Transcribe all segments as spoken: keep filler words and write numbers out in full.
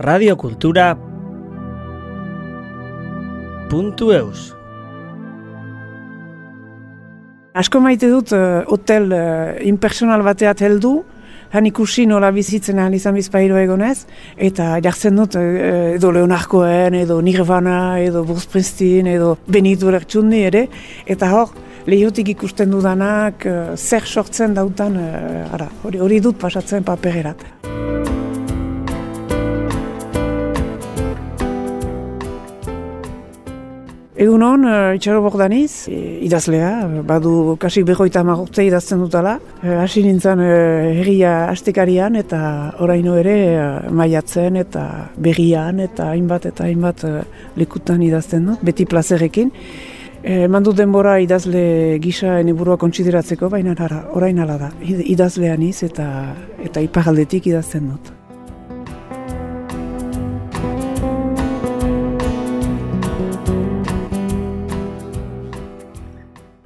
Radio Kultura Puntu Eus. Asko maite dut uh, hotel uh, impersonal bateat heldu, han ikusi nola bizitzen ahal izan bizpairo egonez, eta jartzen dut uh, edo Leonard Cohen, edo Nirvana, edo Bruce Springsteen, edo Benito Lertxundi ere, eta hor lehiotik ikusten dudanak uh, zer sortzen dautan, uh, ara, hori, hori dut pasatzen papererat. Egun hon, uh, Itxaro Bordaniz, e, idazlea, badu kasik begoita amagurte idazten dutala. Hasi e, nintzen e, herria astekarian eta oraino ere e, maiatzen eta berrian eta hainbat eta hainbat e, lekutan idazten dut, beti plazerekin. Eman dut denbora idazle gisa ene burua kontsideratzeko, baina ara, orain ala da, idazlean iz eta, eta iparaldetik idazten dut.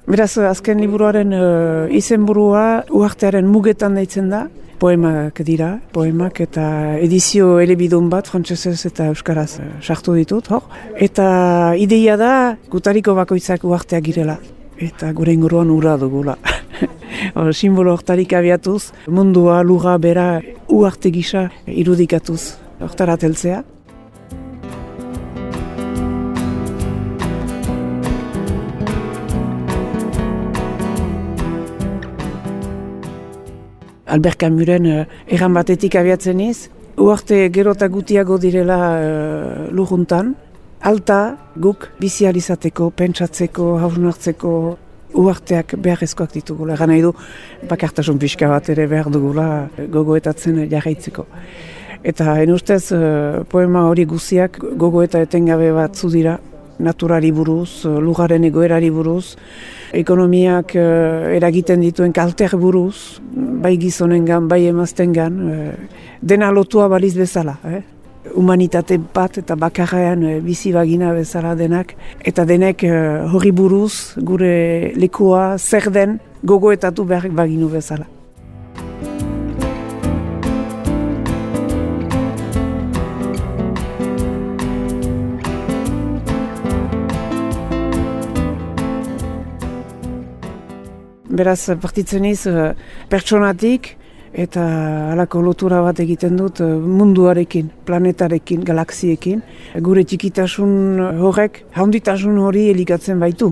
Beraz, azken liburuaren uh, izenburua uhartearen mugetan deitzen da. Poemak dira, poemak eta edizio elebidun bat, frantsesez eta euskaraz uh, sartu ditut, hor. Eta ideia da, gutariko bakoitzak uharteak girela. Eta gure inguruan ura dugula. Simbolo hortarik abiatuz, mundua, lurra, bera, uharte gisa irudikatuz hortara teltzea. Albert Camusen uh, erran batetik abiatzen iz, uharte gero eta gutiago direla uh, luruntan, alta guk bizializateko, pentsatzeko, hausnartzeko uharteak beharrezkoak ditugula. Egan nahi du, bakartasun pixka bat ere behar dugula gogoetatzen jarraitzeko. Eta en ustez, uh, poema hori guziak gogoeta etengabe bat zudira. Naturari buruz, lugaren egoerari buruz, ekonomiak eh, eragiten dituen kalter buruz, bai gizonengan, bai emaztengan, eh, dena lotua baliz bezala. Eh? Humanitate bat eta bakarrean eh, bizi bagina bezala denak, eta denek eh, hori buruz gure lekua zer den gogoetatu behar baginu bezala. Beraz, partitzen iz, pertsonatik eta halako lotura bat egiten dut munduarekin, planetarekin, galaxiekin. Gure txikitasun horrek, handitasun hori elikatzen baitu,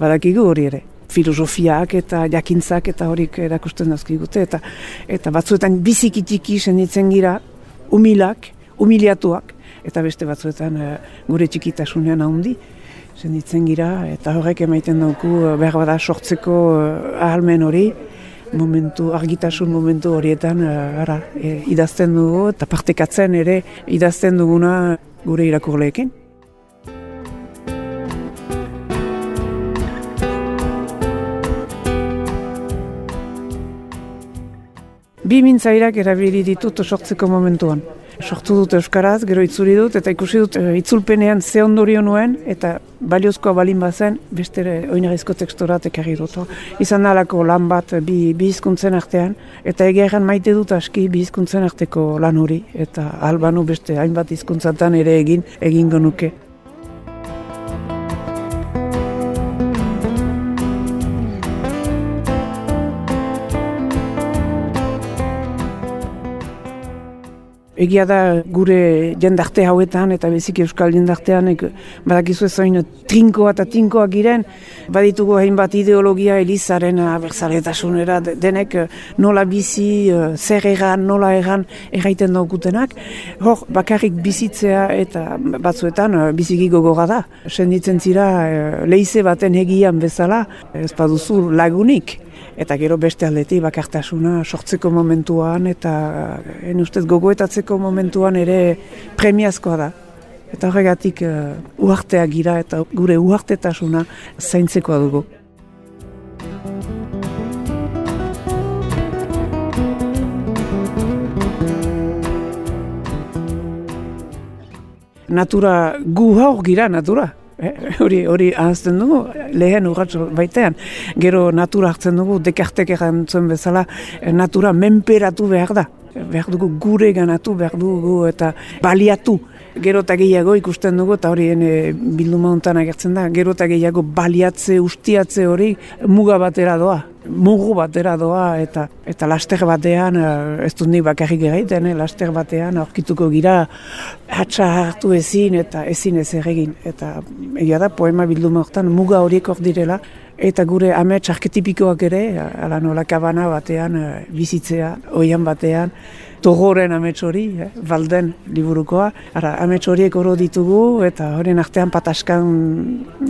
badakigu hori ere. Filosofiak eta jakintzak eta horik erakusten dauzkigute. Eta, eta batzuetan bizikitiki senditzen gira, umilak, umiliatuak, eta beste batzuetan gure txikitasunean handi. Senditzen gira, eta horrek emaiten dauku behar bada sortzeko uh, ahalmen hori, momentu, argitasun momentu horietan uh, ara, e, idazten dugu, eta partekatzen ere idazten duguna gure irakurleekin. Bi mintzairak erabili ditut sortzeko momentuan. Sortu dut euskaraz, gero itzuri dut, eta ikusi dut e, itzulpenean ze ondorio nuen, eta baliozkoa balin bazen, beste oinarrizko tekstorat ekarri dut. Izan dalako lan bat bi, bi hizkuntzen artean, eta egeran maite dut aski bi hizkuntzen arteko lan hori, eta albanu beste hainbat hizkuntzatan ere egin, egingo nuke. Egia da gure jendarte hauetan eta bezik euskal jendartean badakizu ezoin trinkoa eta tinkoa giren, baditugu hainbat ideologia elizaren abertzaletasunera denek nola bizi, zer egan, nola egan erraiten daukutenak. Hor, bakarrik bizitzea eta batzuetan biziki gogorra da. Senditzen zira leize baten hegian bezala, ez baduzu lagunik. Eta gero beste aldetik bakartasuna sortzeko momentuan eta en ustez gogoetatzeko momentuan ere premiazkoa da. Eta horregatik uh, uhartea gira eta gure uhartetasuna zaintzekoa dugu. Natura, gu haur gira natura. Hori, hori ahazten dugu, lehen urratxo baitean. Gero natura hartzen dugu, Descartes erantzuen bezala, natura menperatu behar da. Behar dugu gure ganatu, behar dugu eta baliatu. Gero eta gehiago ikusten dugu, eta horien bilduma honetan agertzen da, gero eta gehiago baliatze, ustiatze hori muga batera doa. Mugu batera doa eta eta laster batean, ez dut nik bakarrik egiten, eh? Laster batean aurkituko gira hatsa hartu ezin eta ezin ez erregin. Eta egia da poema bilduma hortan muga horiek hor direla eta gure amets arketipikoak ere, ala nola kabana batean bizitzea, oian batean, togoren amets hori, eh? Balden liburukoa, ara amets horiek oro ditugu eta horien artean pataskan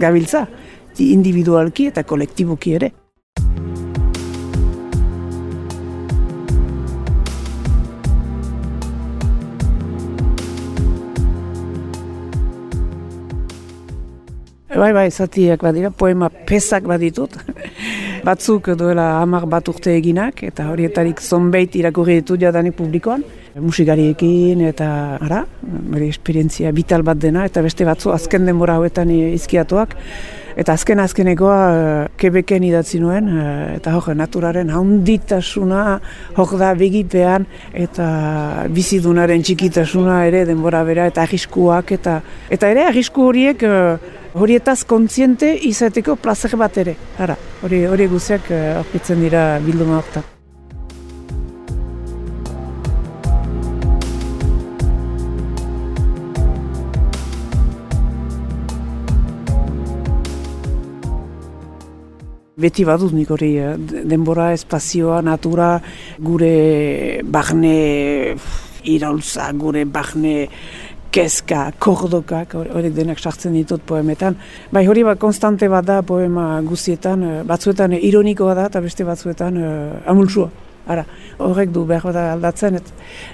gabiltza, individualki eta kolektiboki ere. Bai, bai, zatiak badira, poema pesak baditut. Batzuk duela hamar bat urte eginak, eta horietarik zonbait irakurri ditut jadanik publikoan. Musikariekin eta ara, bere esperientzia vital bat dena, eta beste batzu azken denbora hauetan izkiatuak. Eta azken azkenekoa Quebecen idatzi nuen, eta hor, naturaren haunditasuna, hor da begipean, eta bizidunaren txikitasuna ere denbora bera, eta arriskuak, eta, eta ere arrisku horiek... Horietaz kontziente izateko plazer bat ere. Hara, hori, hori guziak aurkitzen uh, dira bilduma hortan. Beti badut nik hori, denbora, espazioa, natura, gure barne iraultza, gure barne kezka, kordokak, horiek denak sartzen ditut poemetan. Bai hori ba, konstante bat da poema guztietan, batzuetan ironikoa da eta beste batzuetan uh, amultsua. Ara, horrek du behar bat aldatzen, et,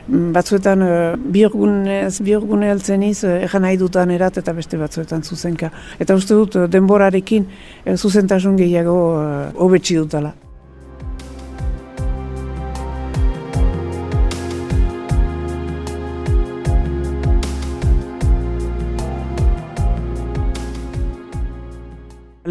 batzuetan uh, bihurgunez, bihurgune heltzen iz, uh, egan nahi dutan erat eta beste batzuetan zuzenka. Eta uste dut uh, denborarekin uh, zuzentasun gehiago hobetsi uh, dutala.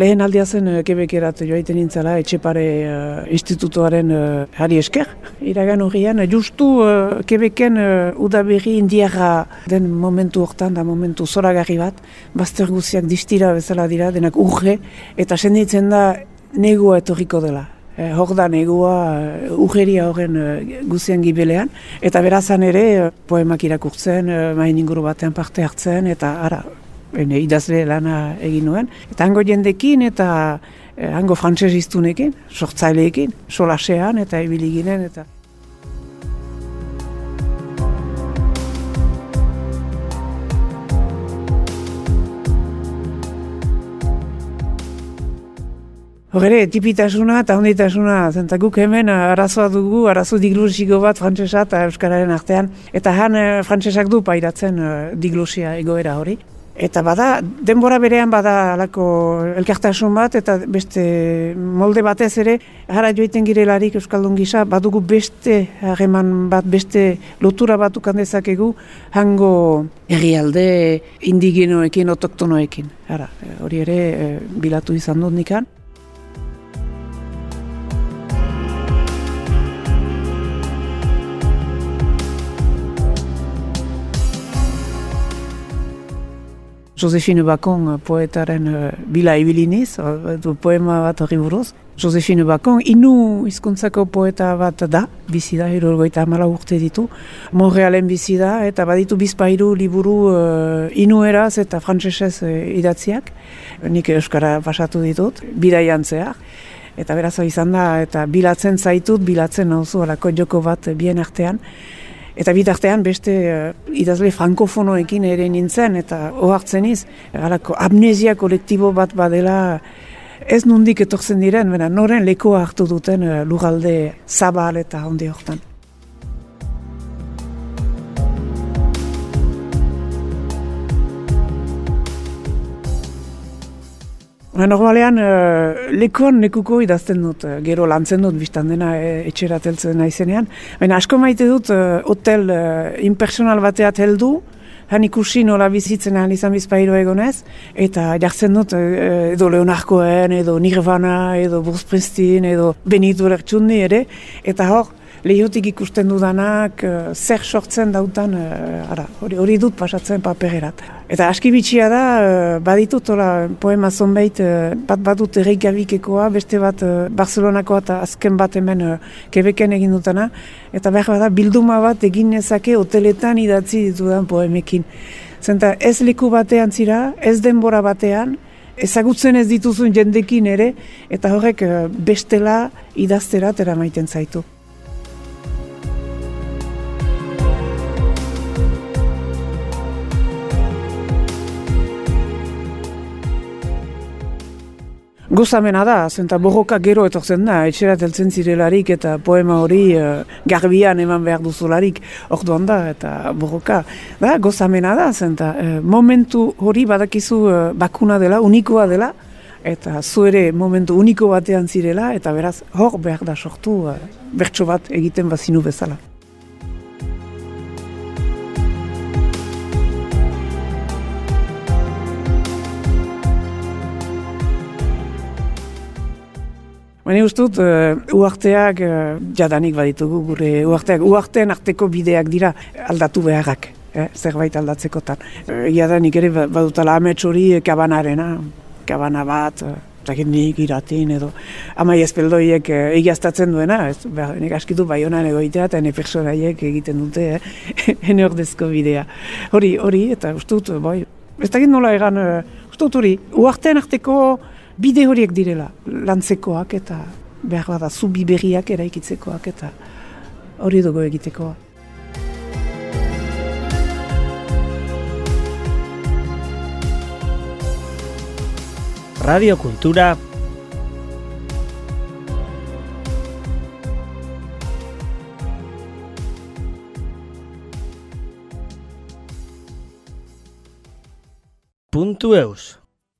Lehen aldia zen Quebecerat joaiten nintzala Etxepare uh, institutoaren uh, hari esker. Iragan horrean, justu uh, Quebecen uh, udaberri indiarra den momentu hortan, da momentu zoragarri bat, bazter guziak distira bezala dira, denak urge, eta senditzen da negua etorriko dela. Eh, hor da negua uh, urgeria horren uh, guzien gibelean, eta berazan ere uh, poemak irakurtzen, uh, main inguru batean parte hartzen, eta ara... Hene, idazle lana egin nuen. Eta hango jendekin eta eh, hango frantses iztunekin, sortzaileekin, solasean eta ibiliginen. Eta... Horre, tipitasuna eta onditasuna, zenta guk hemen arazoa dugu, arazo diglusiko bat frantsesa eta euskararen artean. Eta han eh, frantsesak du pairatzen eh, diglusia egoera hori. Eta bada, denbora berean bada alako elkartasun bat, eta beste molde batez ere, jara joiten girelarik Euskaldun gisa, badugu beste hageman bat, beste lotura bat ukandezakegu, hango herrialde indigenoekin, otoktonoekin. Hara, hori ere bilatu izan dut nikan. Josefine Bacon poetaren uh, bila ibiliniz, uh, poema bat hori buruz. Josefine Bacon inu hizkuntzako poeta bat da, bizi da, hirurogeita hamala urte ditu. Montrealen bizi da eta baditu bizpahiru liburu uh, inueraz eta frantsesez uh, idatziak. Nik euskara pasatu ditut, bidaian zehar. Eta beraz izan da, eta bilatzen zaitut, bilatzen nauzu alako joko bat bien artean. Eta bitartean beste uh, idazle frankofonoekin ere nintzen, eta ohartzen iz, halako amnesia kolektibo bat badela ez nondik etortzen diren, bena, noren lekoa hartu duten uh, lurralde zabal eta handi hortan. Normalean, uh, lekuan lekuko idazten dut, uh, gero lantzen dut, biztan dena e, etxerateltzen naizenean. Baina asko maite dut, uh, hotel uh, impersonal bateat heldu, han ikusi nola bizitzen ahal izan bizpairo egonez, eta jartzen dut edo Leonard Cohen, edo Nirvana, edo Bruce Springsteen, edo Benito Lertxundi ere, eta hor, lehiotik ikusten dudanak, uh, zer sortzen dautan, uh, ara, hori, hori dut pasatzen papererat. Eta aski bitxia da, uh, baditut hola, poema zonbait, uh, bat badut Reykjavikekoa, beste bat uh, Barcelonakoa eta azken bat hemen uh, Quebecen egin dutana. Eta behar bada, bilduma bat egin nezake hoteletan idatzi ditudan poemekin. Zenta ez leku batean zira, ez denbora batean, ezagutzen ez dituzun jendekin ere, eta horrek uh, bestela idazterat eramaiten zaitu. Gozamena da, zenta borroka gero etortzen da, etxera teltzen zirelarik eta poema hori uh, garbian eman behar duzularik orduan da, eta borroka da, gozamena da, zenta uh, momentu hori badakizu uh, bakuna dela, unikoa dela, eta zu ere momentu uniko batean zirela, eta beraz hor behar da sortu uh, bertso bat egiten bazinu bezala. Baina ustut, uh, uarteak, uh, jadanik baditugu gure uarteak, uarteen arteko bideak dira aldatu beharrak, eh? Zerbait aldatzekotan. Uh, jadanik ere badutala amets hori kabanarena, kabana bat, uh, takenik iratin edo amai espeldoiek uh, egiaztatzen duena, ez, behar, nek askitu bai honan egoitea eta ene personaiek egiten dute, eh? Ene ordezko bidea. Hori, hori, eta ustut, boi, ez dakit nola egan, uh, ustut hori, uarteen arteko bide horiek direla, lantzekoak eta behar bada zubi berriak eraikitzekoak eta hori dugu egitekoa. Radio Kultura Puntu Eus.